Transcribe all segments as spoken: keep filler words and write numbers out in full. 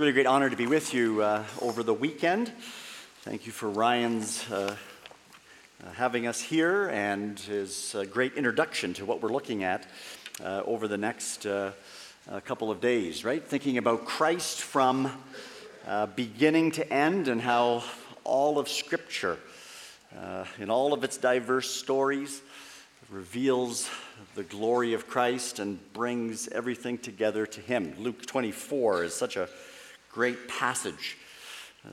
It's really a great honor to be with you uh, over the weekend. Thank you for Ryan's uh, uh, having us here and his uh, great introduction to what we're looking at uh, over the next uh, uh, couple of days, right? Thinking about Christ from uh, beginning to end and how all of Scripture, uh, in all of its diverse stories, reveals the glory of Christ and brings everything together to him. Luke twenty-four is such a great passage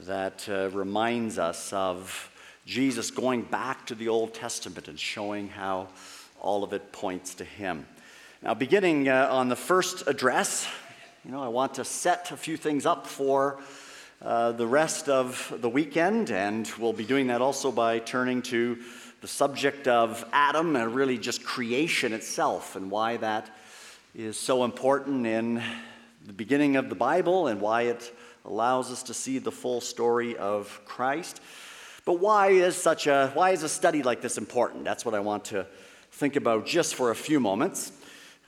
that uh, reminds us of Jesus going back to the Old Testament and showing how all of it points to him. Now, beginning uh, on the first address, you know, I want to set a few things up for uh, the rest of the weekend, and we'll be doing that also by turning to the subject of Adam and really just creation itself and why that is so important in the beginning of the Bible and why it allows us to see the full story of Christ. But why is such a why is a study like this important? That's what I want to think about just for a few moments.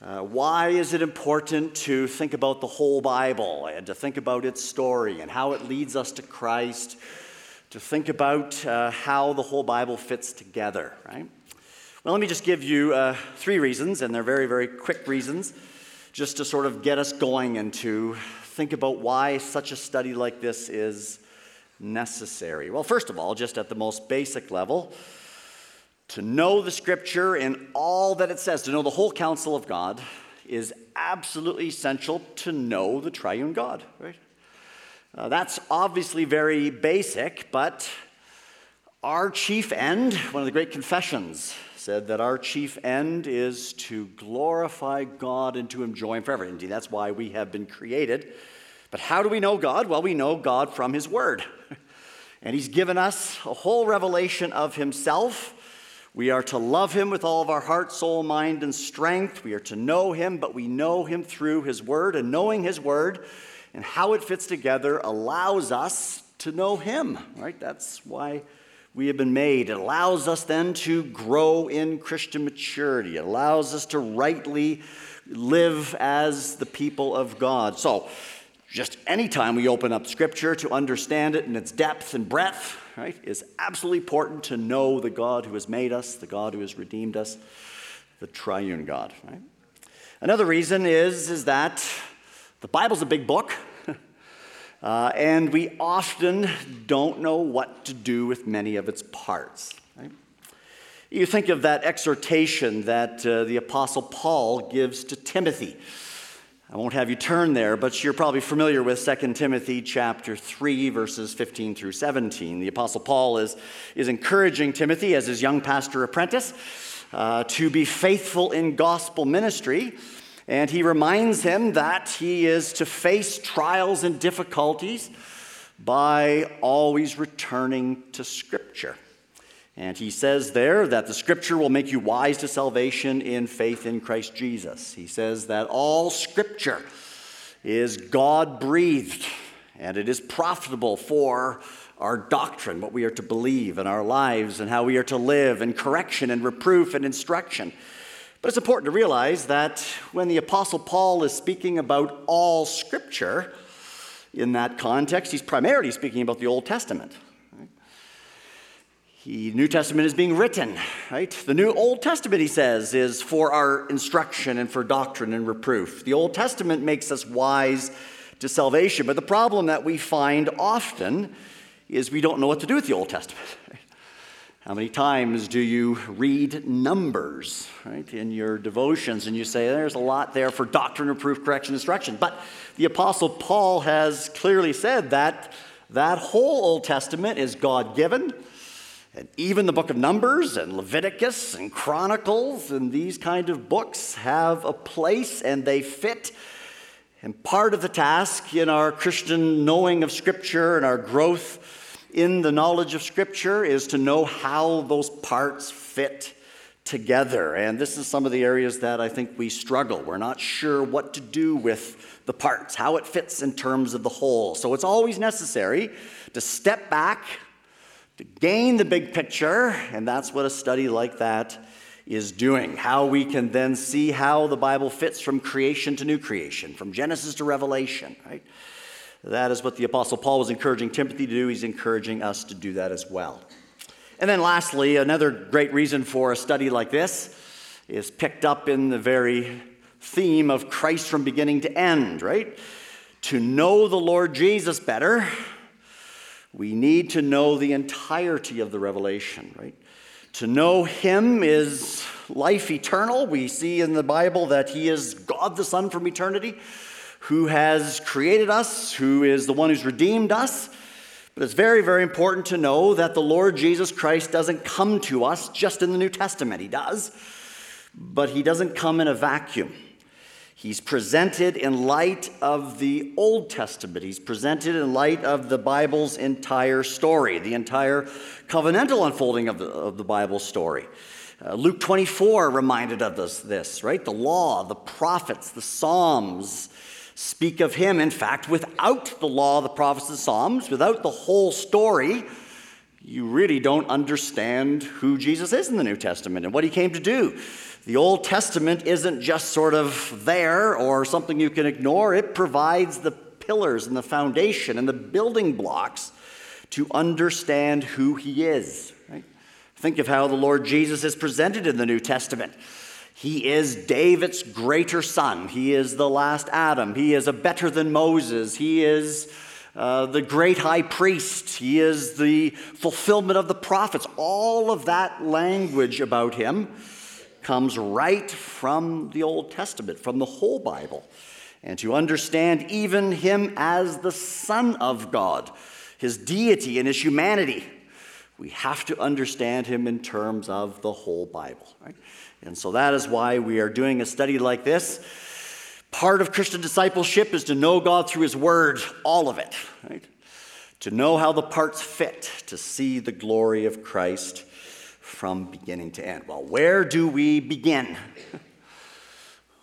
Uh, why is it important to think about the whole Bible and to think about its story and how it leads us to Christ? To think about uh, how the whole Bible fits together, right? Well, let me just give you uh, three reasons, and they're very, very quick reasons, just to sort of get us going and to think about why such a study like this is necessary. Well, first of all, just at the most basic level, to know the Scripture and all that it says, to know the whole counsel of God, is absolutely essential to know the triune God, right? Uh, that's obviously very basic, but our chief end, one of the great confessions, said that our chief end is to glorify God and to enjoy him forever. Indeed, that's why we have been created. But how do we know God? Well, we know God from his word. And he's given us a whole revelation of himself. We are to love him with all of our heart, soul, mind, and strength. We are to know him, but we know him through his word. And knowing his word and how it fits together allows us to know him, right? That's why we have been made. It allows us then to grow in Christian maturity. It allows us to rightly live as the people of God. So just any time we open up Scripture to understand it in its depth and breadth, right, is absolutely important to know the God who has made us, the God who has redeemed us, the triune God, right? Another reason is, is that the Bible's a big book, uh, and we often don't know what to do with many of its parts, right? You think of that exhortation that uh, the Apostle Paul gives to Timothy. I won't have you turn there, but you're probably familiar with Second Timothy chapter three, verses fifteen through seventeen. The Apostle Paul is, is encouraging Timothy as his young pastor apprentice uh, to be faithful in gospel ministry. And he reminds him that he is to face trials and difficulties by always returning to Scripture. And he says there that the Scripture will make you wise to salvation in faith in Christ Jesus. He says that all Scripture is God-breathed, and it is profitable for our doctrine, what we are to believe in our lives and how we are to live, and correction and reproof and instruction. But it's important to realize that when the Apostle Paul is speaking about all Scripture, in that context, he's primarily speaking about the Old Testament. Right? The New Testament is being written, right? The New Old Testament, he says, is for our instruction and for doctrine and reproof. The Old Testament makes us wise to salvation. But the problem that we find often is we don't know what to do with the Old Testament. Right? How many times do you read Numbers, right, in your devotions, and you say, there's a lot there for doctrine, reproof, correction, instruction. But the Apostle Paul has clearly said that that whole Old Testament is God-given, and even the book of Numbers and Leviticus and Chronicles and these kind of books have a place and they fit. And part of the task in our Christian knowing of Scripture and our growth in the knowledge of Scripture is to know how those parts fit together. And this is some of the areas that I think we struggle. We're not sure what to do with the parts, how it fits in terms of the whole. So it's always necessary to step back, to gain the big picture, and that's what a study like that is doing. How we can then see how the Bible fits from creation to new creation, from Genesis to Revelation, right? That is what the Apostle Paul was encouraging Timothy to do. He's encouraging us to do that as well. And then lastly, another great reason for a study like this is picked up in the very theme of Christ from beginning to end, right? To know the Lord Jesus better, we need to know the entirety of the revelation, right? To know him is life eternal. We see in the Bible that he is God the Son from eternity, who has created us, who is the one who's redeemed us. But it's very, very important to know that the Lord Jesus Christ doesn't come to us just in the New Testament. He does, but he doesn't come in a vacuum. He's presented in light of the Old Testament. He's presented in light of the Bible's entire story, the entire covenantal unfolding of the, of the Bible story. Uh, Luke twenty-four reminded of us this, right? The law, the prophets, the Psalms speak of him. In fact, without the law, the prophets, the Psalms, without the whole story, you really don't understand who Jesus is in the New Testament and what he came to do. The Old Testament isn't just sort of there or something you can ignore. It provides the pillars and the foundation and the building blocks to understand who he is, right? Think of how the Lord Jesus is presented in the New Testament. He is David's greater son. He is the last Adam. He is a better than Moses. He is uh, the great high priest. He is the fulfillment of the prophets. All of that language about him comes right from the Old Testament, from the whole Bible. And to understand even him as the Son of God, his deity and his humanity, we have to understand him in terms of the whole Bible, right? And so that is why we are doing a study like this. Part of Christian discipleship is to know God through his word, all of it, right? To know how the parts fit, to see the glory of Christ from beginning to end. Well, where do we begin?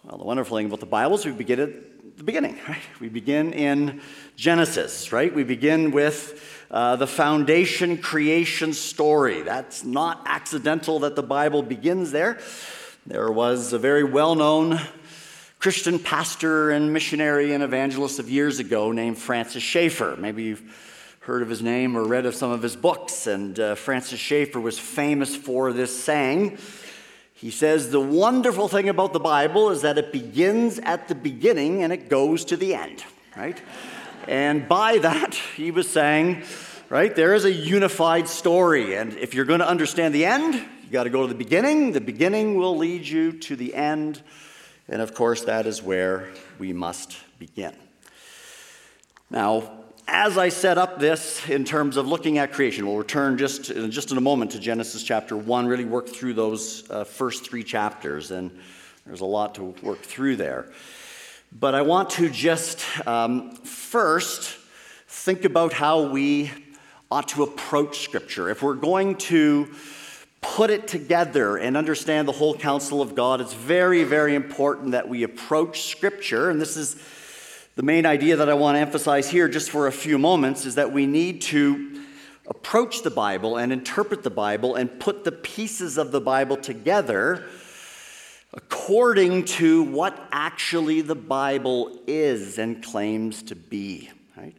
Well, the wonderful thing about the Bible is we begin at the beginning, right? We begin in Genesis, right? We begin with uh, the foundation creation story. That's not accidental that the Bible begins there. There was a very well-known Christian pastor and missionary and evangelist of years ago named Francis Schaeffer. Maybe you've heard of his name or read of some of his books, and uh, Francis Schaeffer was famous for this saying. He says, the wonderful thing about the Bible is that it begins at the beginning and it goes to the end, right? And by that, he was saying, right, there is a unified story, and if you're going to understand the end, you got to go to the beginning. The beginning will lead you to the end, and of course, that is where we must begin. Now, as I set up this in terms of looking at creation, we'll return just, just in a moment to Genesis chapter one, really work through those uh, first three chapters, and there's a lot to work through there. But I want to just um, first think about how we ought to approach Scripture. If we're going to put it together and understand the whole counsel of God, it's very, very important that we approach Scripture, and this is the main idea that I want to emphasize here just for a few moments is that we need to approach the Bible and interpret the Bible and put the pieces of the Bible together according to what actually the Bible is and claims to be, right?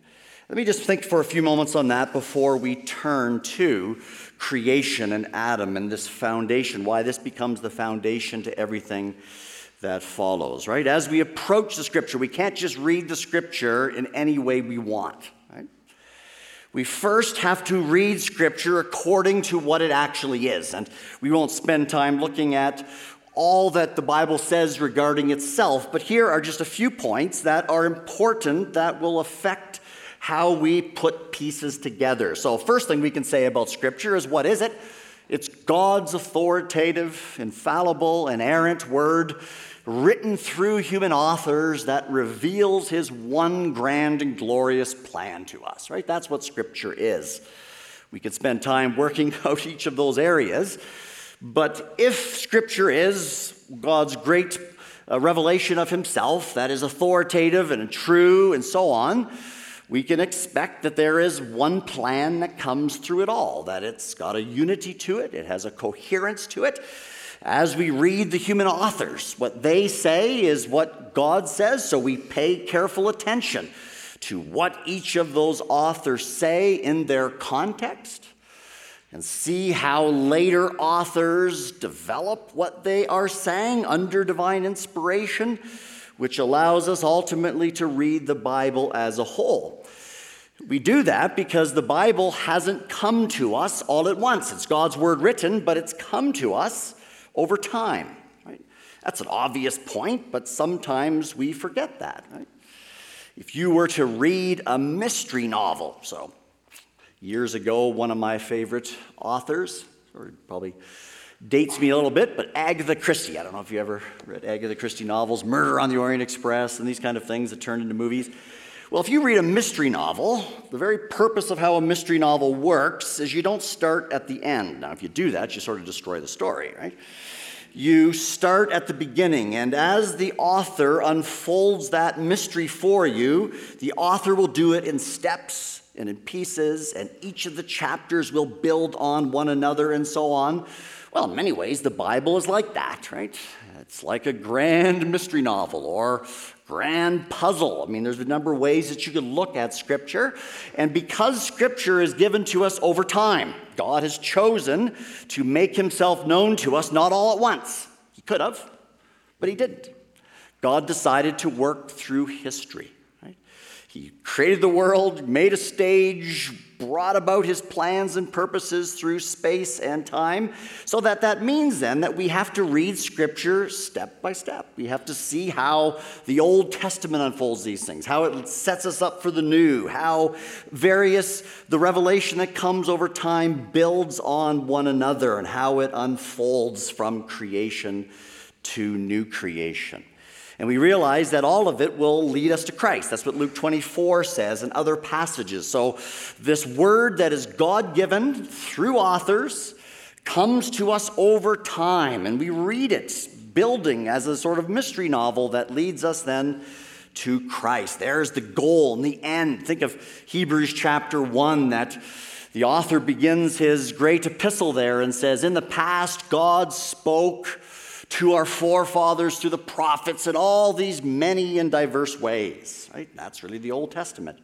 Let me just think for a few moments on that before we turn to creation and Adam and this foundation, why this becomes the foundation to everything that follows, right? As we approach the Scripture, we can't just read the Scripture in any way we want, right? We first have to read Scripture according to what it actually is, and we won't spend time looking at all that the Bible says regarding itself, but here are just a few points that are important that will affect how we put pieces together. So first thing we can say about Scripture is, what is it? It's God's authoritative, infallible, inerrant word written through human authors that reveals his one grand and glorious plan to us, right? That's what Scripture is. We could spend time working out each of those areas, but if Scripture is God's great uh, revelation of himself that is authoritative and true and so on, we can expect that there is one plan that comes through it all, that it's got a unity to it, it has a coherence to it. As we read the human authors, what they say is what God says, so we pay careful attention to what each of those authors say in their context, and see how later authors develop what they are saying under divine inspiration, which allows us ultimately to read the Bible as a whole. We do that because the Bible hasn't come to us all at once. It's God's word written, but it's come to us over time. Right? That's an obvious point, but sometimes we forget that. Right? If you were to read a mystery novel, so years ago, one of my favorite authors, or probably dates me a little bit, but Agatha Christie. I don't know if you ever read Agatha Christie novels, Murder on the Orient Express, and these kind of things that turned into movies. Well, if you read a mystery novel, the very purpose of how a mystery novel works is you don't start at the end. Now, if you do that, you sort of destroy the story, right? You start at the beginning, and as the author unfolds that mystery for you, the author will do it in steps and in pieces, and each of the chapters will build on one another and so on. Well, in many ways, the Bible is like that, right? It's like a grand mystery novel or grand puzzle. I mean, there's a number of ways that you can look at Scripture. And because Scripture is given to us over time, God has chosen to make himself known to us, not all at once. He could have, but he didn't. God decided to work through history. Right? He created the world, made a stage, brought about his plans and purposes through space and time, so that that means then that we have to read Scripture step by step. We have to see how the Old Testament unfolds these things, how it sets us up for the new, how various, the revelation that comes over time builds on one another, and how it unfolds from creation to new creation. And we realize that all of it will lead us to Christ. That's what Luke twenty-four says and other passages. So this word that is God-given through authors comes to us over time, and we read it building as a sort of mystery novel that leads us then to Christ. There's the goal and the end. Think of Hebrews chapter one, that the author begins his great epistle there and says, "In the past, God spoke to our forefathers, through the prophets, in all these many and diverse ways." Right? That's really the Old Testament.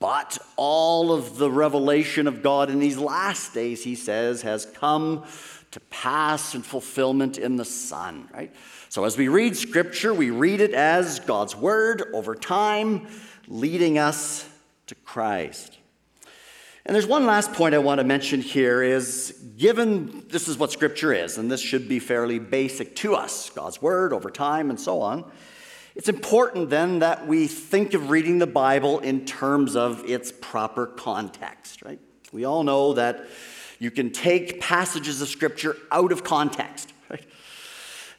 But all of the revelation of God in these last days, he says, has come to pass and fulfillment in the Son. Right? So as we read Scripture, we read it as God's word over time, leading us to Christ. And there's one last point I want to mention here is, given this is what Scripture is, and this should be fairly basic to us, God's word over time and so on, it's important then that we think of reading the Bible in terms of its proper context, right? We all know that you can take passages of Scripture out of context, right?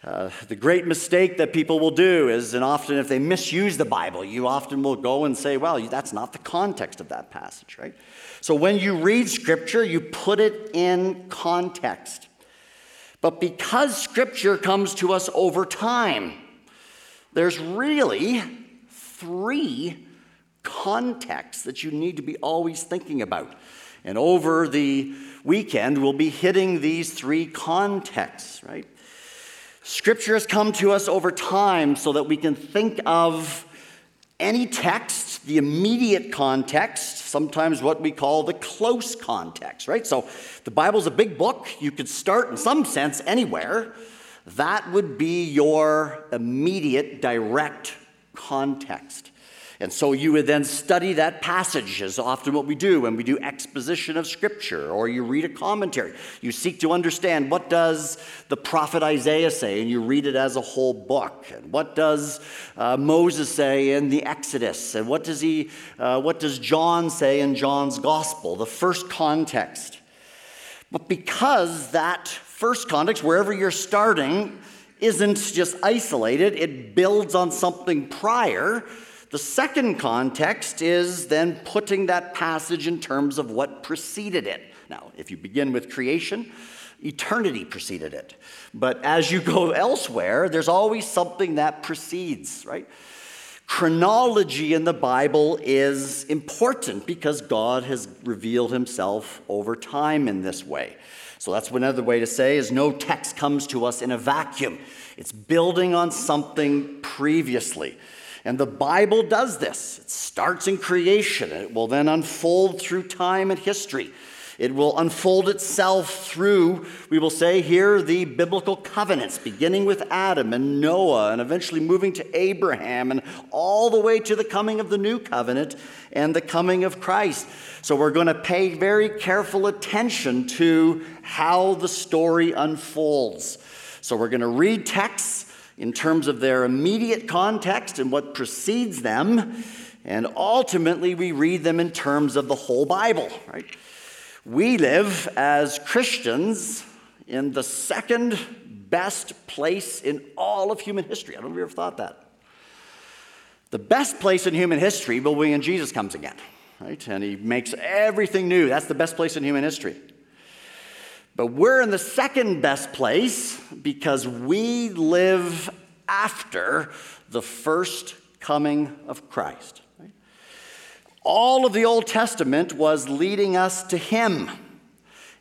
Uh, the great mistake that people will do is, and often if they misuse the Bible, you often will go and say, well, that's not the context of that passage, right? So when you read Scripture, you put it in context. But because Scripture comes to us over time, there's really three contexts that you need to be always thinking about. And over the weekend, we'll be hitting these three contexts, right? Scripture has come to us over time so that we can think of any text, the immediate context, sometimes what we call the close context, right? So the Bible's a big book. You could start, in some sense, anywhere. That would be your immediate, direct context. And so you would then study that passage, is often what we do when we do exposition of Scripture, or you read a commentary. You seek to understand, what does the prophet Isaiah say, and you read it as a whole book. And what does uh, Moses say in the Exodus, and what does he, uh, what does John say in John's Gospel? The first context. But because that first context, wherever you're starting, isn't just isolated, it builds on something prior. The second context is then putting that passage in terms of what preceded it. Now, if you begin with creation, eternity preceded it. But as you go elsewhere, there's always something that precedes, right? Chronology in the Bible is important because God has revealed himself over time in this way. So that's another way to say is no text comes to us in a vacuum. It's building on something previously. And the Bible does this. It starts in creation. It will then unfold through time and history. It will unfold itself through, we will say here, the biblical covenants, beginning with Adam and Noah and eventually moving to Abraham and all the way to the coming of the new covenant and the coming of Christ. So we're going to pay very careful attention to how the story unfolds. So we're going to read texts in terms of their immediate context and what precedes them, and ultimately we read them in terms of the whole Bible, right? We live as Christians in the second best place in all of human history. I don't know if you ever thought that. The best place in human history will be when Jesus comes again, right? And he makes everything new. That's the best place in human history. But we're in the second best place because we live after the first coming of Christ. Right? All of the Old Testament was leading us to him.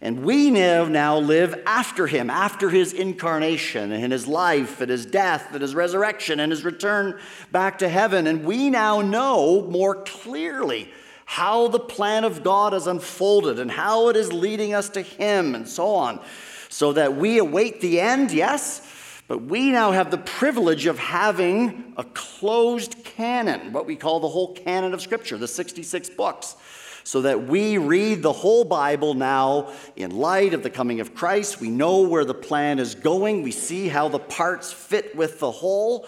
And we now live after him, after his incarnation and his life and his death and his resurrection and his return back to heaven. And we now know more clearly how the plan of God has unfolded and how it is leading us to him and so on, so that we await the end, yes, but we now have the privilege of having a closed canon, what we call the whole canon of Scripture, the sixty-six books, so that we read the whole Bible now in light of the coming of Christ. We know where the plan is going. We see how the parts fit with the whole,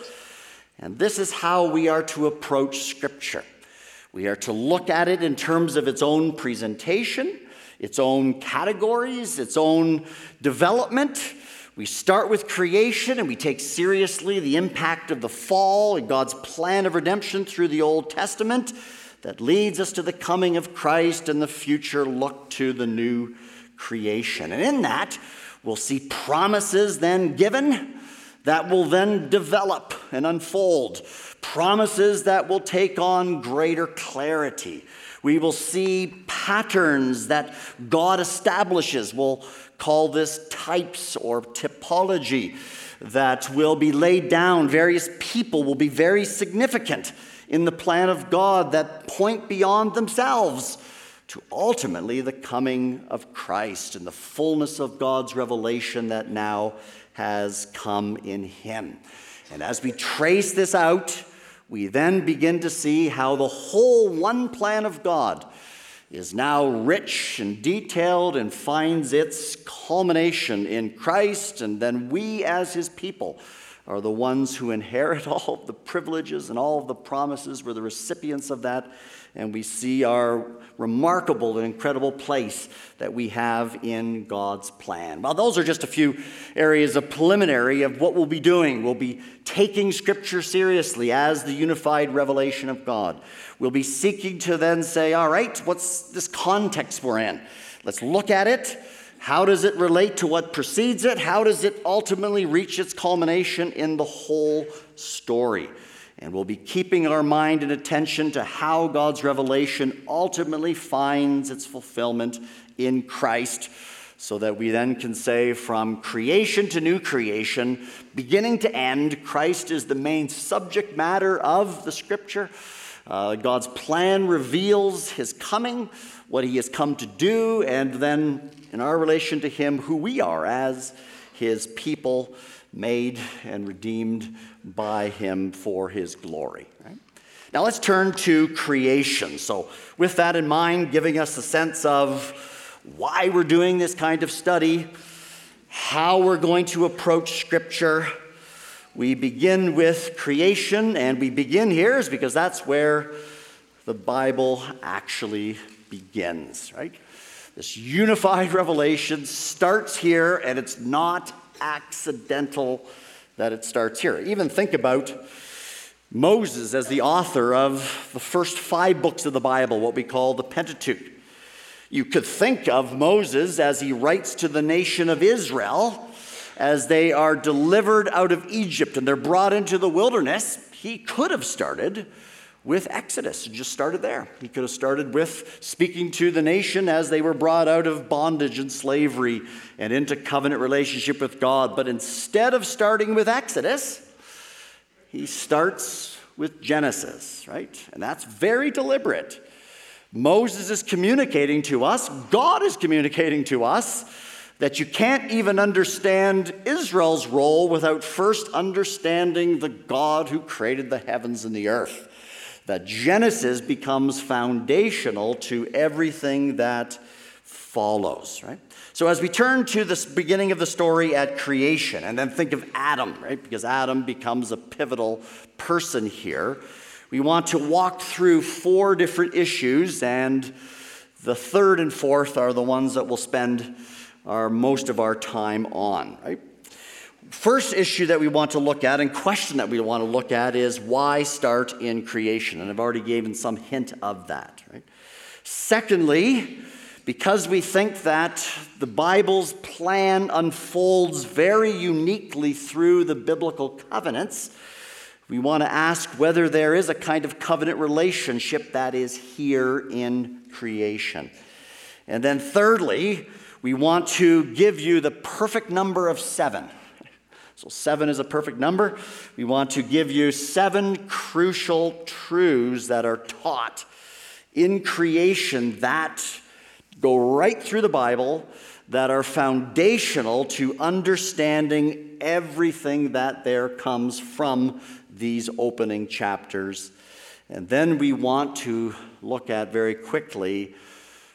and this is how we are to approach Scripture. We are to look at it in terms of its own presentation, its own categories, its own development. We start with creation and we take seriously the impact of the fall and God's plan of redemption through the Old Testament that leads us to the coming of Christ and the future look to the new creation. And in that, we'll see promises then given that will then develop and unfold, promises that will take on greater clarity. We will see patterns that God establishes. We'll call this types or typology that will be laid down. Various people will be very significant in the plan of God that point beyond themselves to ultimately the coming of Christ and the fullness of God's revelation that now has come in him. And as we trace this out, we then begin to see how the whole one plan of God is now rich and detailed and finds its culmination in Christ. And then we as his people are the ones who inherit all of the privileges and all of the promises. We're the recipients of that. And we see our remarkable and incredible place that we have in God's plan. Well, those are just a few areas of preliminary of what we'll be doing. We'll be taking Scripture seriously as the unified revelation of God. We'll be seeking to then say, all right, what's this context we're in? Let's look at it. How does it relate to what precedes it? How does it ultimately reach its culmination in the whole story? And we'll be keeping our mind and attention to how God's revelation ultimately finds its fulfillment in Christ, so that we then can say from creation to new creation, beginning to end, Christ is the main subject matter of the Scripture. Uh, God's plan reveals his coming, what he has come to do, and then in our relation to him, who we are as his people, made and redeemed by him for his glory. Right? Now let's turn to creation. So with that in mind, giving us a sense of why we're doing this kind of study, how we're going to approach Scripture, we begin with creation, and we begin here is because that's where the Bible actually begins. Right? This unified revelation starts here, and it's not accidental that it starts here. Even think about Moses as the author of the first five books of the Bible, what we call the Pentateuch. You could think of Moses as he writes to the nation of Israel as they are delivered out of Egypt and they're brought into the wilderness. He could have started with Exodus and just started there. He could have started with speaking to the nation as they were brought out of bondage and slavery and into covenant relationship with God. But instead of starting with Exodus, he starts with Genesis, right? And that's very deliberate. Moses is communicating to us, God is communicating to us, that you can't even understand Israel's role without first understanding the God who created the heavens and the earth. That Genesis becomes foundational to everything that follows, right? So as we turn to the beginning of the story at creation, and then think of Adam, right? Because Adam becomes a pivotal person here. We want to walk through four different issues, and the third and fourth are the ones that we'll spend our, most of our time on, right? First issue that we want to look at and question that we want to look at is why start in creation? And I've already given some hint of that, right? Secondly, because we think that the Bible's plan unfolds very uniquely through the biblical covenants, we want to ask whether there is a kind of covenant relationship that is here in creation. And then thirdly, we want to give you the perfect number of seven. So seven is a perfect number. We want to give you seven crucial truths that are taught in creation that go right through the Bible, that are foundational to understanding everything that there comes from these opening chapters. And then we want to look at very quickly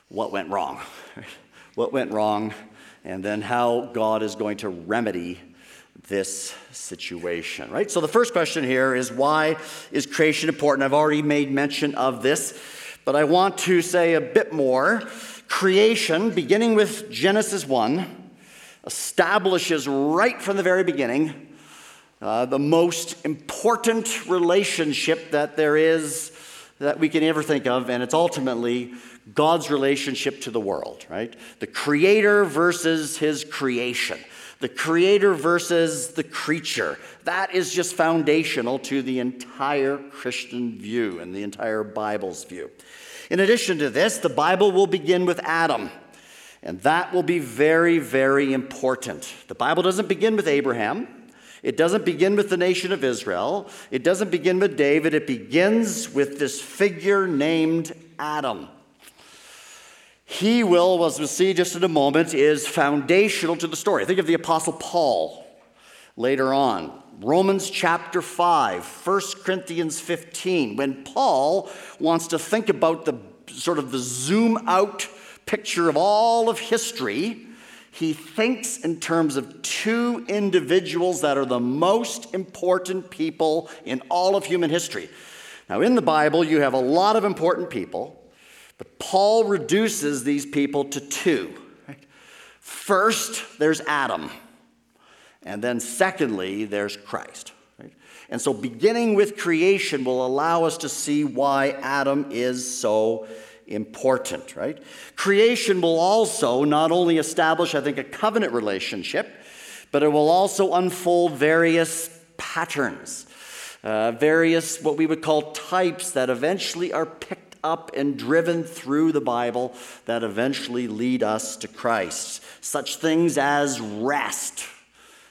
what went wrong. What went wrong, and then how God is going to remedy this situation, right? So the first question here is, why is creation important? I've already made mention of this, but I want to say a bit more. Creation, beginning with Genesis one, establishes right from the very beginning Uh, the most important relationship that there is that we can ever think of, and it's ultimately God's relationship to the world, right? The creator versus his creation. The creator versus the creature. That is just foundational to the entire Christian view and the entire Bible's view. In addition to this, the Bible will begin with Adam, and that will be very, very important. The Bible doesn't begin with Abraham. It doesn't begin with the nation of Israel. It doesn't begin with David. It begins with this figure named Adam. He will, as we'll see just in a moment, is foundational to the story. Think of the Apostle Paul later on. Romans chapter five, First Corinthians fifteen. When Paul wants to think about the sort of the zoom out picture of all of history, he thinks in terms of two individuals that are the most important people in all of human history. Now, in the Bible, you have a lot of important people, but Paul reduces these people to two. First, there's Adam, and then secondly, there's Christ. And so beginning with creation will allow us to see why Adam is so important, right? Creation will also not only establish, I think, a covenant relationship, but it will also unfold various patterns, uh, various what we would call types that eventually are picked up and driven through the Bible that eventually lead us to Christ. Such things as rest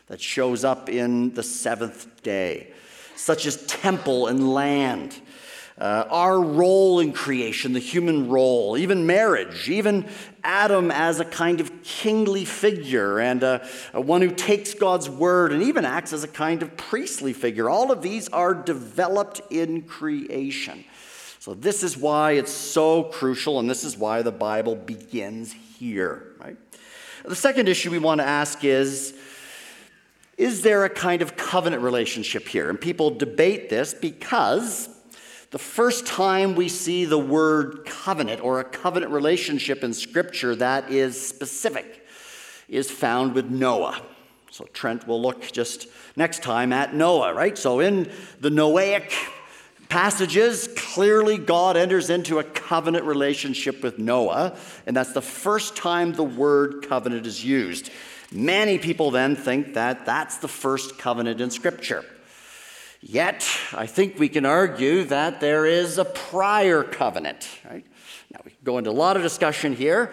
that shows up in the seventh day, such as temple and land. Uh, our role in creation, the human role, even marriage, even Adam as a kind of kingly figure and a, a one who takes God's word and even acts as a kind of priestly figure. All of these are developed in creation. So this is why it's so crucial, and this is why the Bible begins here, right? The second issue we want to ask is, is there a kind of covenant relationship here? And people debate this because the first time we see the word covenant or a covenant relationship in Scripture that is specific is found with Noah. So Trent will look just next time at Noah, right? So in the Noahic passages, clearly God enters into a covenant relationship with Noah, and that's the first time the word covenant is used. Many people then think that that's the first covenant in Scripture. Yet, I think we can argue that there is a prior covenant, right? Now, we can go into a lot of discussion here.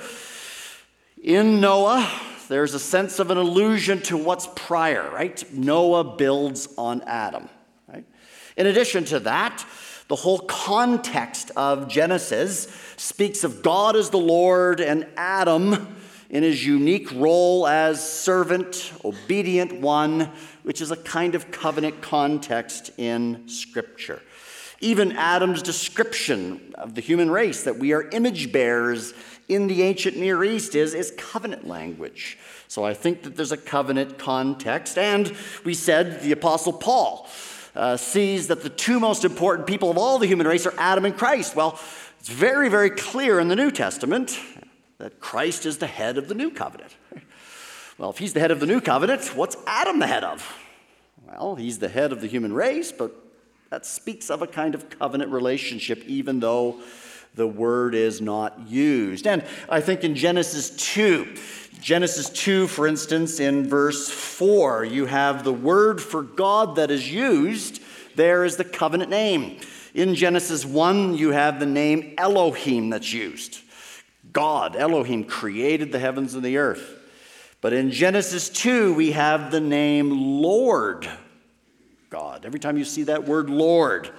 In Noah, there's a sense of an allusion to what's prior, right? Noah builds on Adam, right? In addition to that, the whole context of Genesis speaks of God as the Lord and Adam in his unique role as servant, obedient one, which is a kind of covenant context in Scripture. Even Adam's description of the human race, that we are image bearers in the ancient Near East, is, is covenant language. So I think that there's a covenant context. And we said the Apostle Paul Uh, sees that the two most important people of all the human race are Adam and Christ. Well, it's very, very clear in the New Testament that Christ is the head of the new covenant. Well, if he's the head of the new covenant, what's Adam the head of? Well, he's the head of the human race, but that speaks of a kind of covenant relationship, even though the word is not used. And I think in Genesis two, Genesis two, for instance, in verse four, you have the word for God that is used. There is the covenant name. In Genesis one, you have the name Elohim that's used. God, Elohim, created the heavens and the earth. But in Genesis two, we have the name Lord God. Every time you see that word Lord,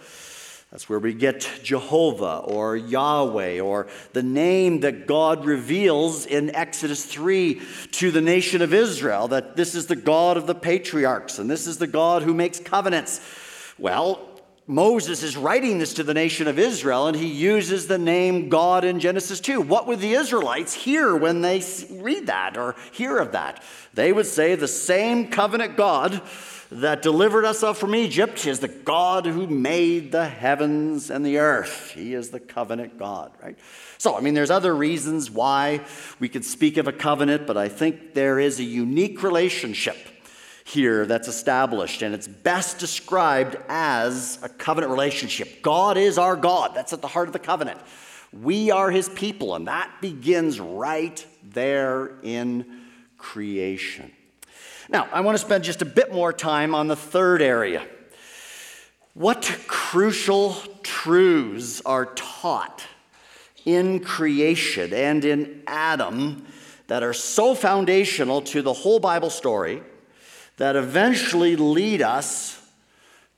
that's where we get Jehovah or Yahweh or the name that God reveals in Exodus three to the nation of Israel, that this is the God of the patriarchs and this is the God who makes covenants. Well, Moses is writing this to the nation of Israel and he uses the name God in Genesis two. What would the Israelites hear when they read that or hear of that? They would say the same covenant God that delivered us up from Egypt is the God who made the heavens and the earth. He is the covenant God, right? So, I mean, there's other reasons why we could speak of a covenant, but I think there is a unique relationship here that's established, and it's best described as a covenant relationship. God is our God. That's at the heart of the covenant. We are his people, and that begins right there in creation. Now, I want to spend just a bit more time on the third area. What crucial truths are taught in creation and in Adam that are so foundational to the whole Bible story that eventually lead us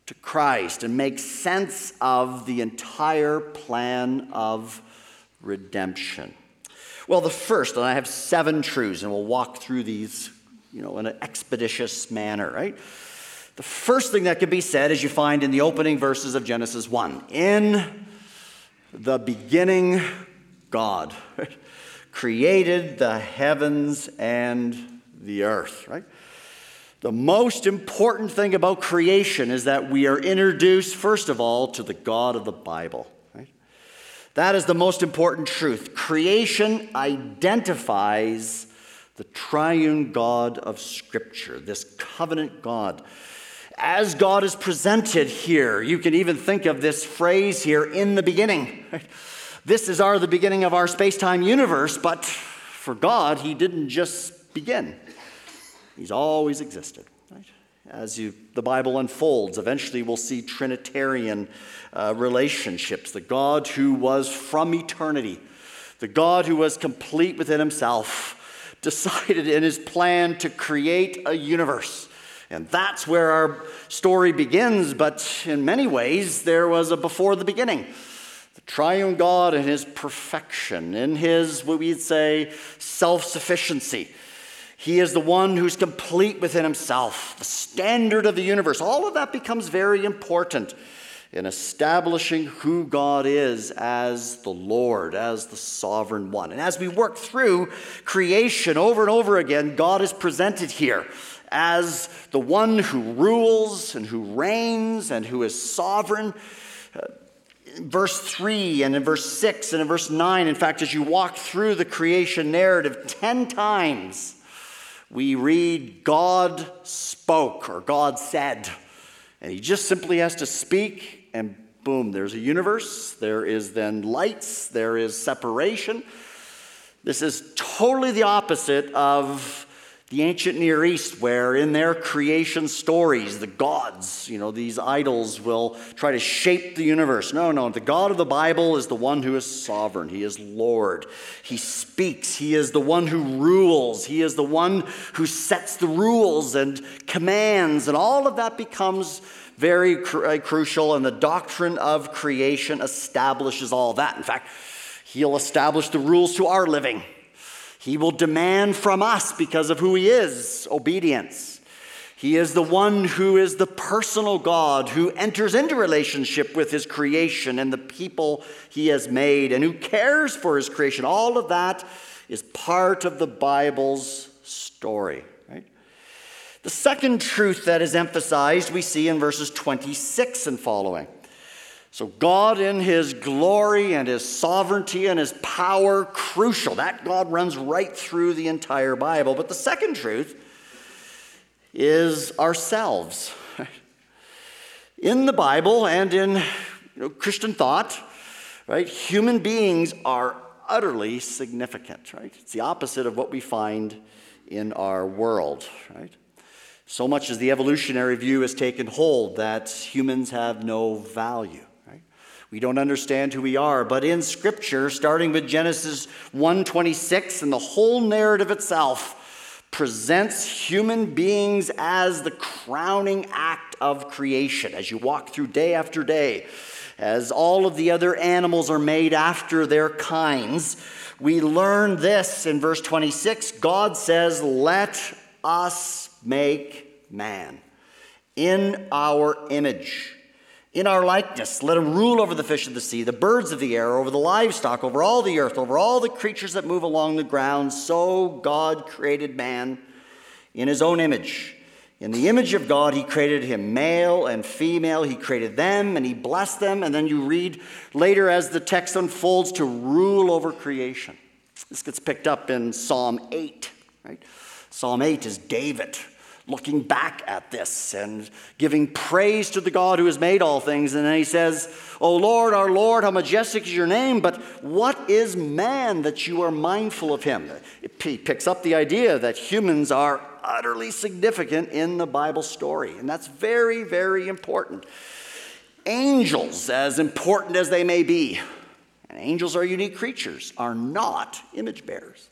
to Christ and make sense of the entire plan of redemption? Well, the first, and I have seven truths, and we'll walk through these you know, in an expeditious manner, right? The first thing that can be said is you find in the opening verses of Genesis one. In the beginning, God created the heavens and the earth, right? The most important thing about creation is that we are introduced, first of all, to the God of the Bible, right? That is the most important truth. Creation identifies the triune God of Scripture, this covenant God. As God is presented here, you can even think of this phrase here, in the beginning. Right? This is our the beginning of our space-time universe, but for God, he didn't just begin. He's always existed. Right? As you, the Bible unfolds, eventually we'll see Trinitarian uh, relationships, the God who was from eternity, the God who was complete within himself, decided in his plan to create a universe. And that's where our story begins, but in many ways, there was a before the beginning. The triune God in his perfection, in his, what we'd say, self-sufficiency. He is the one who's complete within himself, the standard of the universe. All of that becomes very important in establishing who God is as the Lord, as the sovereign one. And as we work through creation over and over again, God is presented here as the one who rules and who reigns and who is sovereign. In verse three and in verse six and in verse nine, in fact, as you walk through the creation narrative, ten times we read God spoke or God said. And he just simply has to speak. And boom, there's a universe, there is then lights, there is separation. This is totally the opposite of the ancient Near East, where in their creation stories, the gods, you know, these idols will try to shape the universe. No, no, the God of the Bible is the one who is sovereign. He is Lord. He speaks. He is the one who rules. He is the one who sets the rules and commands, and all of that becomes very cr- crucial, and the doctrine of creation establishes all that. In fact, he'll establish the rules to our living. He will demand from us, because of who he is, obedience. He is the one who is the personal God, who enters into relationship with his creation and the people he has made, and who cares for his creation. All of that is part of the Bible's story, right? The second truth that is emphasized we see in verses twenty-six and following. So God in his glory and his sovereignty and his power, crucial. That God runs right through the entire Bible. But the second truth is ourselves. In the Bible and in you know, Christian thought, right, human beings are utterly significant, right? It's the opposite of what we find in our world, right? So much as the evolutionary view has taken hold that humans have no value. We don't understand who we are, but in Scripture, starting with Genesis one twenty-six, and the whole narrative itself presents human beings as the crowning act of creation. As you walk through day after day, as all of the other animals are made after their kinds, we learn this in verse twenty-six. God says, "Let us make man in our image, in our likeness. Let him rule over the fish of the sea, the birds of the air, over the livestock, over all the earth, over all the creatures that move along the ground." So God created man in his own image. In the image of God, he created him, male and female. He created them, and he blessed them. And then you read later as the text unfolds, to rule over creation. This gets picked up in Psalm eight, right? Psalm eight is David looking back at this and giving praise to the God who has made all things. And then he says, "O Lord, our Lord, how majestic is your name, but what is man that you are mindful of him?" He picks up the idea that humans are utterly significant in the Bible story. And that's very, very important. Angels, as important as they may be, and angels are unique creatures, are not image bearers.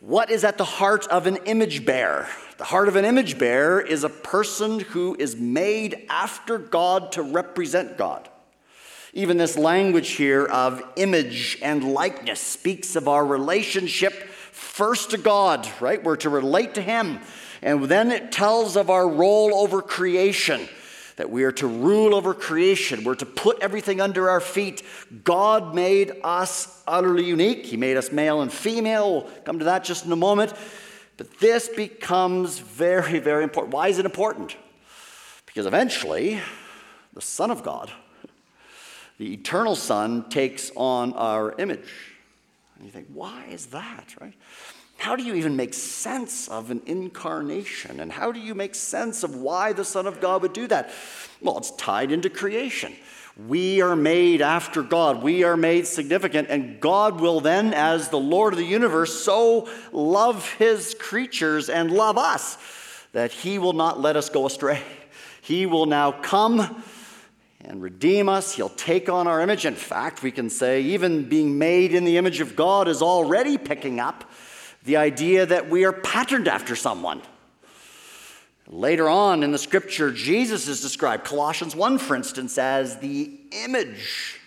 What is at the heart of an image bearer? The heart of an image bearer is a person who is made after God to represent God. Even this language here of image and likeness speaks of our relationship first to God, right? We're to relate to him. And then it tells of our role over creation, that we are to rule over creation. We're to put everything under our feet. God made us utterly unique. He made us male and female. We'll come to that just in a moment. But this becomes very, very important. Why is it important? Because eventually, the Son of God, the eternal Son, takes on our image. And you think, why is that, right? How do you even make sense of an incarnation? And how do you make sense of why the Son of God would do that? Well, it's tied into creation. We are made after God. We are made significant. And God will then, as the Lord of the universe, so love his creatures and love us that he will not let us go astray. He will now come and redeem us. He'll take on our image. In fact, we can say even being made in the image of God is already picking up the idea that we are patterned after someone. Later on in the Scripture, Jesus is described, Colossians one, for instance, as the image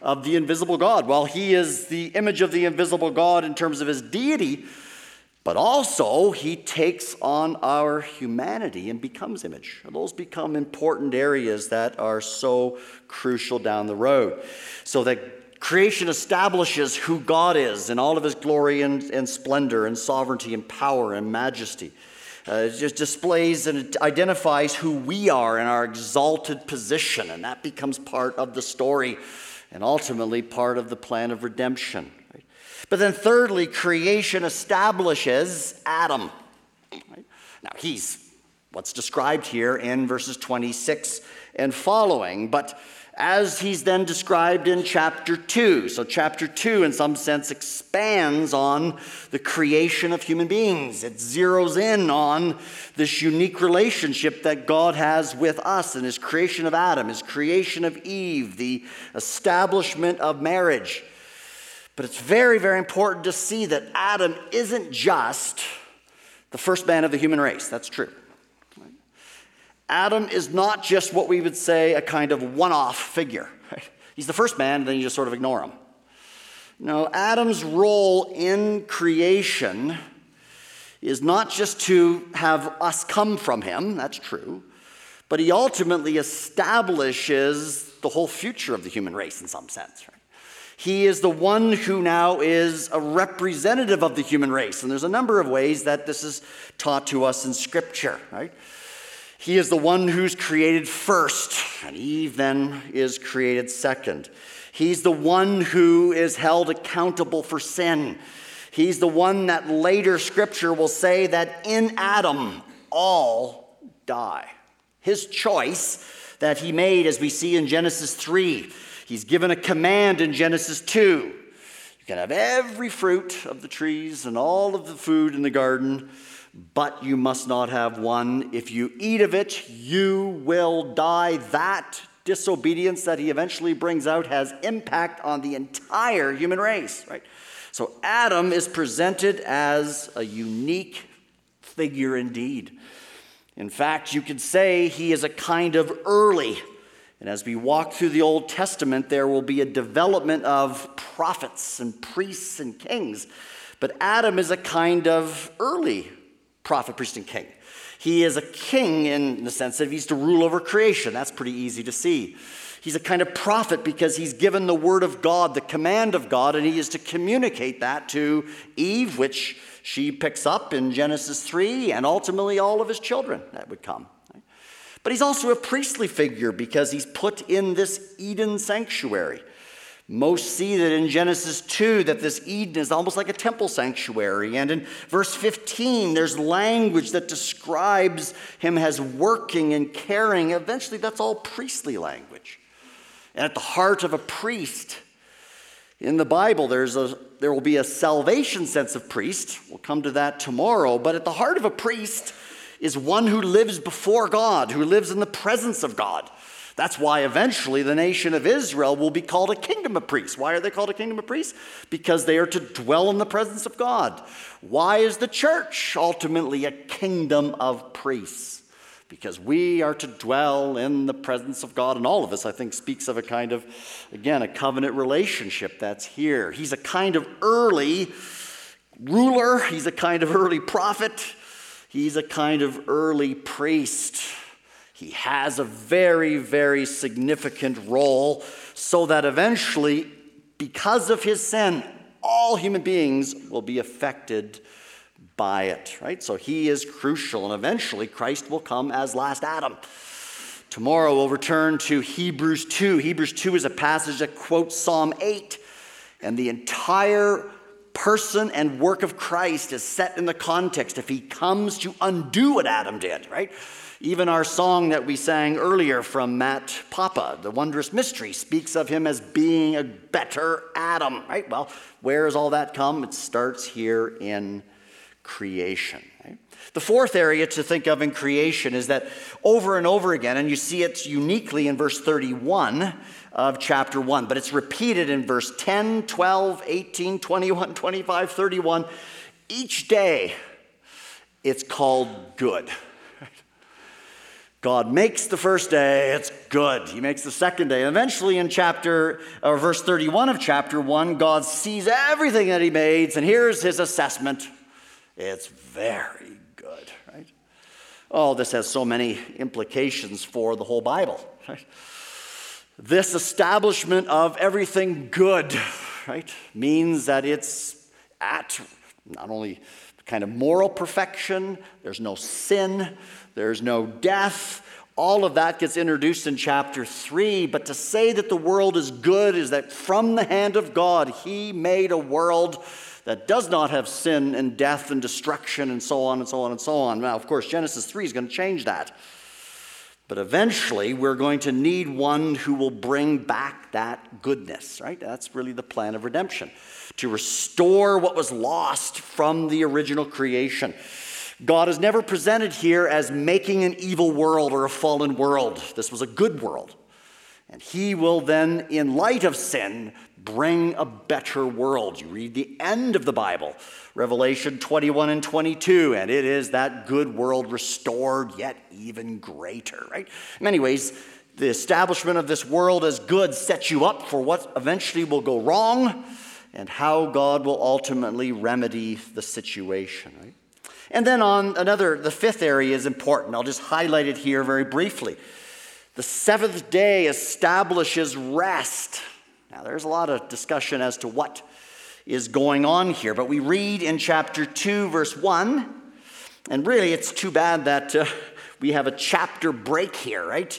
of the invisible God. Well, he is the image of the invisible God in terms of his deity, but also he takes on our humanity and becomes image. And those become important areas that are so crucial down the road. So that creation establishes who God is in all of his glory and, and splendor and sovereignty and power and majesty. Uh, it just displays and identifies who we are in our exalted position, and that becomes part of the story and ultimately part of the plan of redemption. Right? But then thirdly, creation establishes Adam. Right? Now he's what's described here in verses twenty-six and following, but as he's then described in chapter two. So chapter two, in some sense, expands on the creation of human beings. It zeroes in on this unique relationship that God has with us in his creation of Adam, his creation of Eve, the establishment of marriage. But it's very, very important to see that Adam isn't just the first man of the human race. That's true. Adam is not just what we would say a kind of one-off figure. Right? He's the first man, and then you just sort of ignore him. No, Adam's role in creation is not just to have us come from him, that's true, but he ultimately establishes the whole future of the human race in some sense. Right? He is the one who now is a representative of the human race, and there's a number of ways that this is taught to us in Scripture, right? He is the one who's created first, and Eve then is created second. He's the one who is held accountable for sin. He's the one that later Scripture will say that in Adam all die. His choice that he made, as we see in Genesis three, he's given a command in Genesis two. You can have every fruit of the trees and all of the food in the garden, but you must not have one. If you eat of it, you will die. That disobedience that he eventually brings out has impact on the entire human race, right? So Adam is presented as a unique figure indeed. In fact, you could say he is a kind of early. And as we walk through the Old Testament, there will be a development of prophets and priests and kings. But Adam is a kind of early prophet, priest, and king. He is a king in the sense that he's to rule over creation. That's pretty easy to see. He's a kind of prophet because he's given the word of God, the command of God, and he is to communicate that to Eve, which she picks up in Genesis three, and ultimately all of his children that would come. But he's also a priestly figure because he's put in this Eden sanctuary. Most see that in Genesis two that this Eden is almost like a temple sanctuary. And in verse fifteen, there's language that describes him as working and caring. Eventually, that's all priestly language. And at the heart of a priest in the Bible, there's a, there will be a salvation sense of priest. We'll come to that tomorrow. But at the heart of a priest is one who lives before God, who lives in the presence of God. That's why eventually the nation of Israel will be called a kingdom of priests. Why are they called a kingdom of priests? Because they are to dwell in the presence of God. Why is the church ultimately a kingdom of priests? Because we are to dwell in the presence of God. And all of this, I think, speaks of a kind of, again, a covenant relationship that's here. He's a kind of early ruler. He's a kind of early prophet. He's a kind of early priest. He has a very, very significant role so that eventually, because of his sin, all human beings will be affected by it, right? So he is crucial, and eventually Christ will come as last Adam. Tomorrow we'll return to Hebrews two. Hebrews two is a passage that quotes Psalm eight, and the entire person and work of Christ is set in the context if he comes to undo what Adam did, right? Even our song that we sang earlier from Matt Papa, The Wondrous Mystery, speaks of him as being a better Adam, right? Well, where does all that come? It starts here in creation, right? The fourth area to think of in creation is that over and over again, and you see it uniquely in verse thirty-one of chapter one, but it's repeated in verse ten, twelve, eighteen, twenty-one, twenty-five, thirty-one. Each day, it's called good. God makes the first day, it's good. He makes the second day. And eventually in chapter, or verse thirty-one of chapter one, God sees everything that he made, and here's his assessment. It's very good, right? Oh, this has so many implications for the whole Bible, right? This establishment of everything good, right, means that it's at not only kind of moral perfection, there's no sin, there's no death. All of that gets introduced in chapter three, but to say that the world is good is that from the hand of God, he made a world that does not have sin and death and destruction and so on and so on and so on. Now, of course, Genesis three is going to change that. But eventually, we're going to need one who will bring back that goodness, right? That's really the plan of redemption, to restore what was lost from the original creation. God is never presented here as making an evil world or a fallen world. This was a good world. And he will then, in light of sin, bring a better world. You read the end of the Bible, Revelation twenty-one and twenty-two, and it is that good world restored yet even greater, right? In many ways, the establishment of this world as good sets you up for what eventually will go wrong and how God will ultimately remedy the situation, right? And then on another, the fifth area is important. I'll just highlight it here very briefly. The seventh day establishes rest. Now, there's a lot of discussion as to what is going on here, but we read in chapter two, verse one, and really it's too bad that uh, we have a chapter break here, right?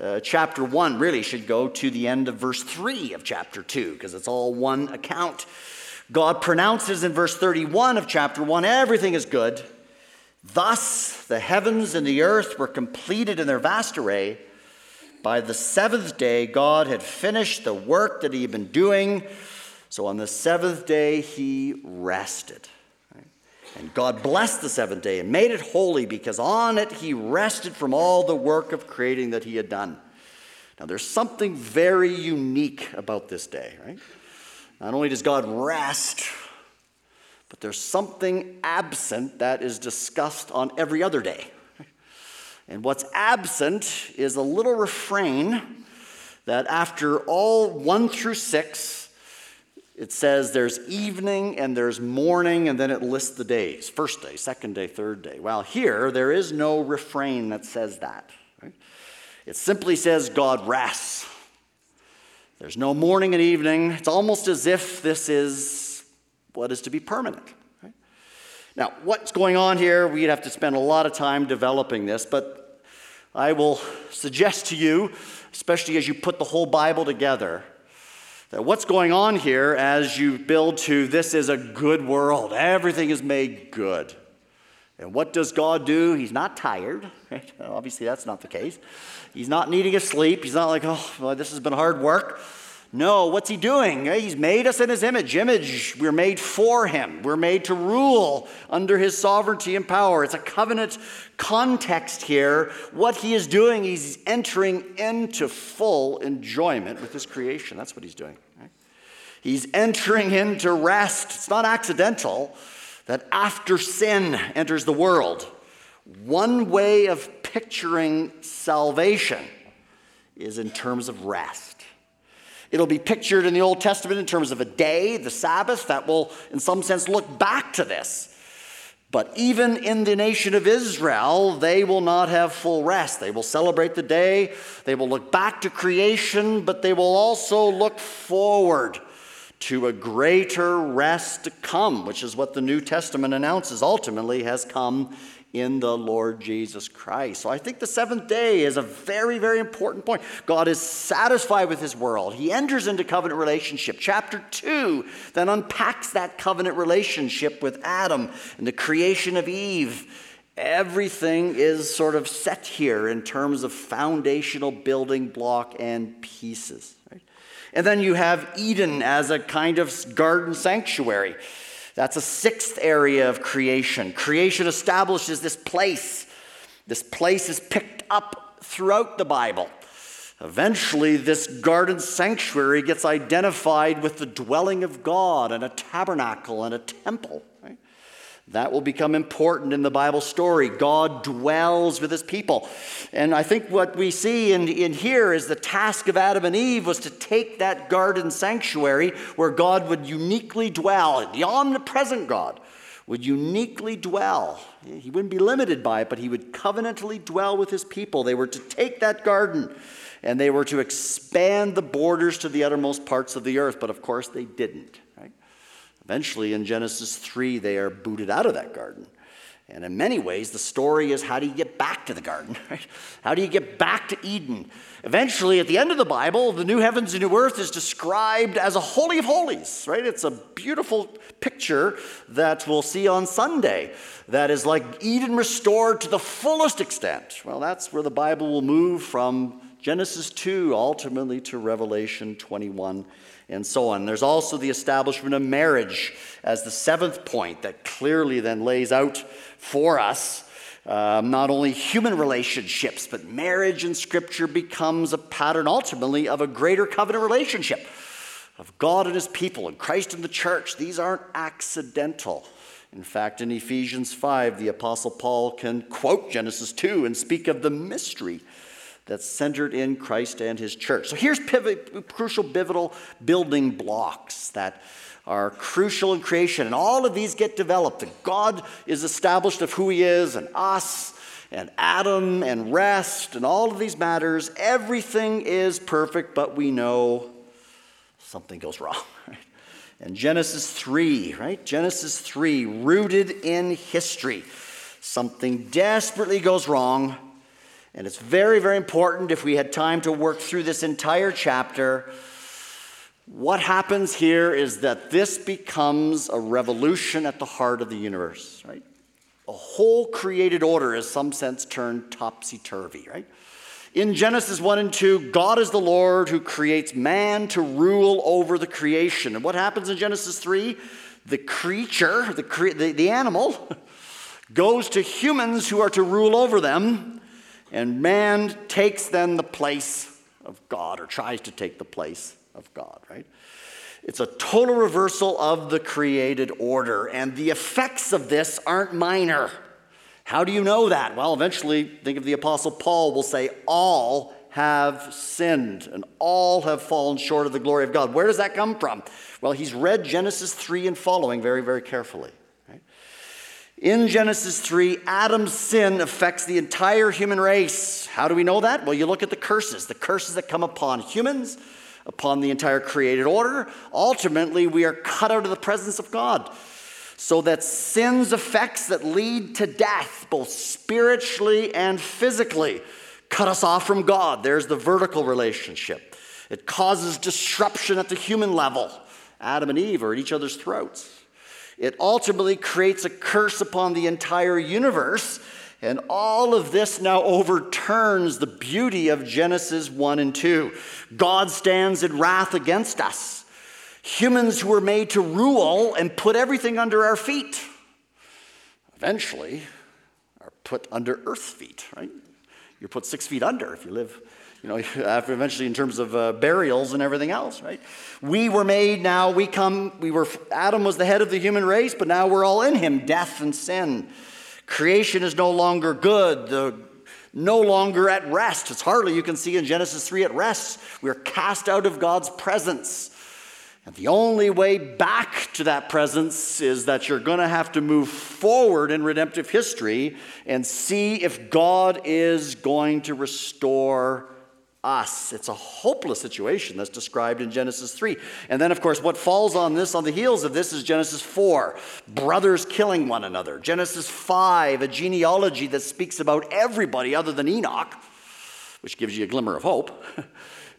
Uh, chapter one really should go to the end of verse three of chapter two, because it's all one account. God pronounces in verse thirty-one of chapter one, everything is good. Thus, the heavens and the earth were completed in their vast array. By the seventh day, God had finished the work that he had been doing. So on the seventh day, he rested. Right? And God blessed the seventh day and made it holy because on it, he rested from all the work of creating that he had done. Now, there's something very unique about this day, right? Not only does God rest, but there's something absent that is discussed on every other day. And what's absent is a little refrain that after all one through six, it says there's evening and there's morning, and then it lists the days, first day, second day, third day. Well, here, there is no refrain that says that. Right? It simply says God rests. There's no morning and evening. It's almost as if this is what is to be permanent. Now, what's going on here, we'd have to spend a lot of time developing this, but I will suggest to you, especially as you put the whole Bible together, that what's going on here as you build to this is a good world, everything is made good. And what does God do? He's not tired, right? Obviously, that's not the case. He's not needing a sleep. He's not like, oh, well, this has been hard work. No, what's he doing? He's made us in his image. Image, we're made for him. We're made to rule under his sovereignty and power. It's a covenant context here. What he is doing, he's entering into full enjoyment with his creation. That's what he's doing. Right? He's entering into rest. It's not accidental that after sin enters the world, one way of picturing salvation is in terms of rest. It'll be pictured in the Old Testament in terms of a day, the Sabbath, that will, in some sense, look back to this. But even in the nation of Israel, they will not have full rest. They will celebrate the day. They will look back to creation, but they will also look forward to a greater rest to come, which is what the New Testament announces ultimately has come in the Lord Jesus Christ. So I think the seventh day is a very, very important point. God is satisfied with his world. He enters into covenant relationship. Chapter two then unpacks that covenant relationship with Adam and the creation of Eve. Everything is sort of set here in terms of foundational building block and pieces. Right? And then you have Eden as a kind of garden sanctuary. That's a sixth area of creation. Creation establishes this place. This place is picked up throughout the Bible. Eventually, this garden sanctuary gets identified with the dwelling of God and a tabernacle and a temple. Right? That will become important in the Bible story. God dwells with his people. And I think what we see in, in here is the task of Adam and Eve was to take that garden sanctuary where God would uniquely dwell. The omnipresent God would uniquely dwell. He wouldn't be limited by it, but he would covenantally dwell with his people. They were to take that garden and they were to expand the borders to the uttermost parts of the earth. But of course they didn't. Eventually, in Genesis three, they are booted out of that garden. And in many ways, the story is, how do you get back to the garden? Right? How do you get back to Eden? Eventually, at the end of the Bible, the new heavens and new earth is described as a holy of holies, right? It's a beautiful picture that we'll see on Sunday that is like Eden restored to the fullest extent. Well, that's where the Bible will move from Genesis two ultimately to Revelation twenty-one. And so on. There's also the establishment of marriage as the seventh point that clearly then lays out for us um, not only human relationships, but marriage in Scripture becomes a pattern ultimately of a greater covenant relationship of God and his people and Christ and the church. These aren't accidental. In fact, in Ephesians five, the Apostle Paul can quote Genesis two and speak of the mystery that's centered in Christ and his church. So here's pivot, crucial, pivotal building blocks that are crucial in creation. And all of these get developed. And God is established of who he is and us and Adam and rest and all of these matters. Everything is perfect, but we know something goes wrong. Right? And Genesis three, right? Genesis three, rooted in history. Something desperately goes wrong. And it's very, very important, if we had time to work through this entire chapter, what happens here is that this becomes a revolution at the heart of the universe, right? A whole created order is, in some sense, turned topsy-turvy, right? In Genesis one and two, God is the Lord who creates man to rule over the creation. And what happens in Genesis three? The creature, the, cre- the, the animal, goes to humans who are to rule over them. And man takes then the place of God, or tries to take the place of God, right? It's a total reversal of the created order, and the effects of this aren't minor. How do you know that? Well, eventually, think of the Apostle Paul will say, all have sinned, and all have fallen short of the glory of God. Where does that come from? Well, he's read Genesis three and following very, very carefully. In Genesis three, Adam's sin affects the entire human race. How do we know that? Well, you look at the curses, the curses that come upon humans, upon the entire created order. Ultimately, we are cut out of the presence of God. So that sin's effects that lead to death, both spiritually and physically, cut us off from God. There's the vertical relationship. It causes disruption at the human level. Adam and Eve are at each other's throats. It ultimately creates a curse upon the entire universe, and all of this now overturns the beauty of Genesis one and two. God stands in wrath against us. Humans who were made to rule and put everything under our feet, eventually are put under earth feet, right? You're put six feet under if you live, you know, after eventually in terms of uh, burials and everything else, right? We were made now, we come, we were, Adam was the head of the human race, but now we're all in him, death and sin. Creation is no longer good, the, no longer at rest. It's hardly, you can see in Genesis three, at rest. We're cast out of God's presence. And the only way back to that presence is that you're going to have to move forward in redemptive history and see if God is going to restore us. It's a hopeless situation that's described in Genesis three. And then, of course, what falls on this, on the heels of this, is Genesis four, brothers killing one another. Genesis five, a genealogy that speaks about everybody other than Enoch, which gives you a glimmer of hope.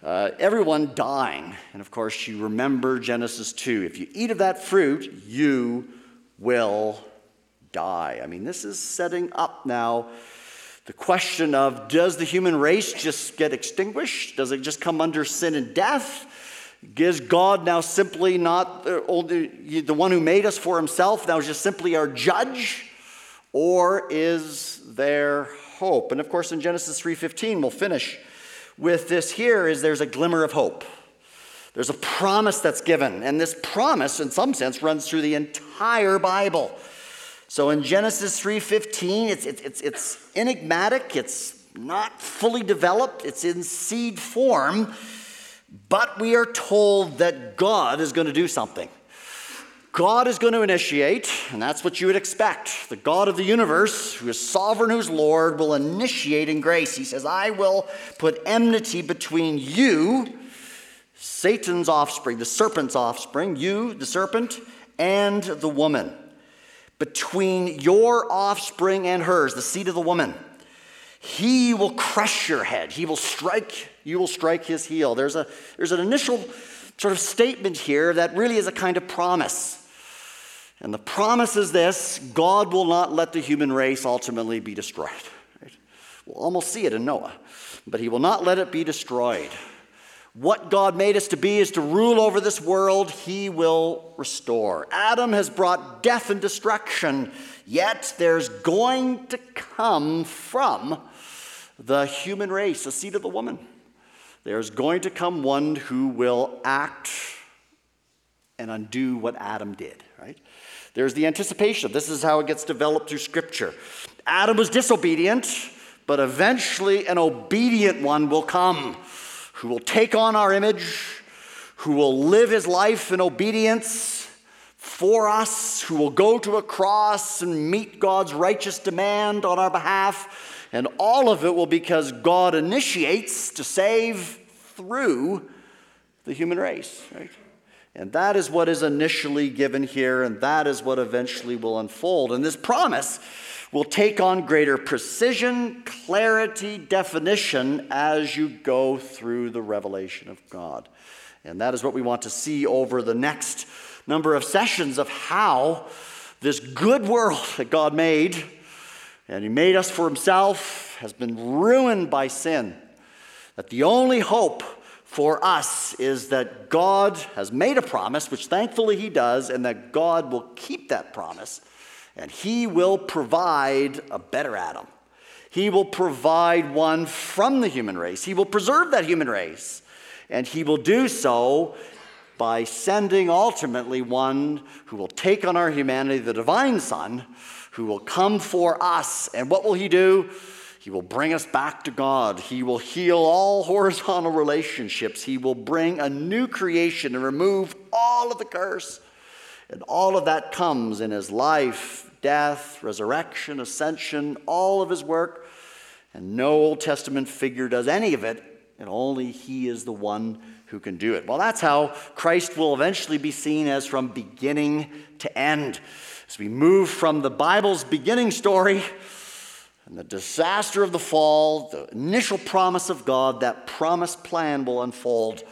Uh, everyone dying. And, of course, you remember Genesis two. If you eat of that fruit, you will die. I mean, this is setting up now the question of, does the human race just get extinguished? Does it just come under sin and death? Is God now simply not the, only, the one who made us for himself, now is just simply our judge? Or is there hope? And of course, in Genesis three fifteen, we'll finish with this here, is there's a glimmer of hope. There's a promise that's given. And this promise, in some sense, runs through the entire Bible. So in Genesis three fifteen, it's, it's, it's, it's enigmatic, it's not fully developed, it's in seed form, but we are told that God is going to do something. God is going to initiate, and that's what you would expect. The God of the universe, who is sovereign, who's Lord, will initiate in grace. He says, I will put enmity between you, Satan's offspring, the serpent's offspring, you, the serpent, and the woman. between your offspring and hers, the seed of the woman. He will crush your head. He will strike, you will strike his heel. There's a there's an initial sort of statement here that really is a kind of promise. And the promise is this: God will not let the human race ultimately be destroyed. Right? We'll almost see it in Noah, but he will not let it be destroyed. What God made us to be is to rule over this world. He will restore. Adam has brought death and destruction, yet there's going to come from the human race, the seed of the woman, there's going to come one who will act and undo what Adam did, right? There's the anticipation. This is how it gets developed through Scripture. Adam was disobedient, but eventually an obedient one will come who will take on our image, who will live his life in obedience for us, who will go to a cross and meet God's righteous demand on our behalf. And all of it will be because God initiates to save through the human race, right? And that is what is initially given here, and that is what eventually will unfold. And this promise will take on greater precision, clarity, definition as you go through the revelation of God. And that is what we want to see over the next number of sessions, of how this good world that God made, and he made us for himself, has been ruined by sin, that the only hope for us is that God has made a promise, which thankfully he does, and that God will keep that promise, and he will provide a better Adam. He will provide one from the human race. He will preserve that human race, and he will do so by sending ultimately one who will take on our humanity, the divine Son, who will come for us. And what will he do? He will bring us back to God. He will heal all horizontal relationships. He will bring a new creation and remove all of the curse. And all of that comes in his life, death, resurrection, ascension, all of his work. And no Old Testament figure does any of it, and only he is the one who can do it. Well, that's how Christ will eventually be seen as from beginning to end. As we move from the Bible's beginning story and the disaster of the fall, the initial promise of God, that promised plan will unfold,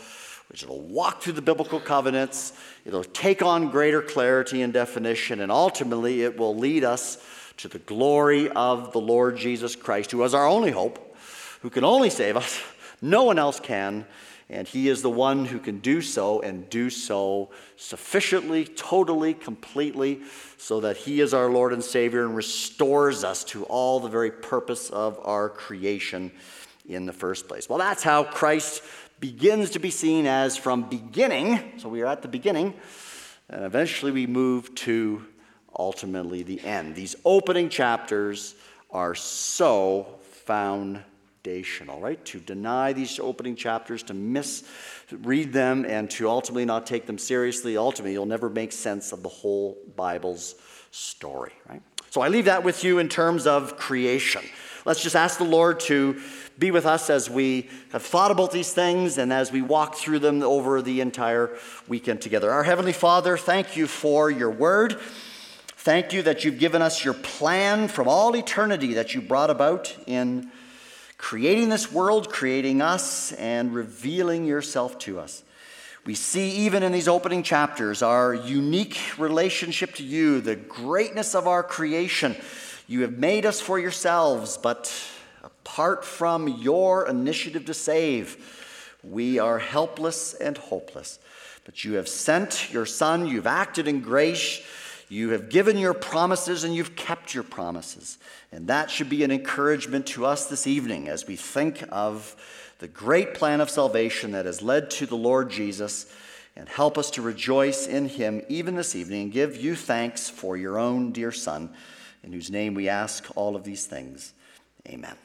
which it'll walk through the biblical covenants, it'll take on greater clarity and definition, and ultimately it will lead us to the glory of the Lord Jesus Christ, who is our only hope, who can only save us. No one else can, and he is the one who can do so, and do so sufficiently, totally, completely, so that he is our Lord and Savior and restores us to all the very purpose of our creation in the first place. Well, that's how Christ begins to be seen as from beginning. So we are at the beginning, and eventually we move to ultimately the end. These opening chapters are so foundational, right? To deny these opening chapters, to misread them, and to ultimately not take them seriously, ultimately you'll never make sense of the whole Bible's story, right? So I leave that with you in terms of creation. Let's just ask the Lord to be with us as we have thought about these things and as we walk through them over the entire weekend together. Our Heavenly Father, thank you for your word. Thank you that you've given us your plan from all eternity that you brought about in creating this world, creating us, and revealing yourself to us. We see even in these opening chapters our unique relationship to you, the greatness of our creation. You have made us for yourselves, but apart from your initiative to save, we are helpless and hopeless. But you have sent your Son, you've acted in grace, you have given your promises, and you've kept your promises. And that should be an encouragement to us this evening as we think of the great plan of salvation that has led to the Lord Jesus, and help us to rejoice in him even this evening and give you thanks for your own dear Son, in whose name we ask all of these things. Amen.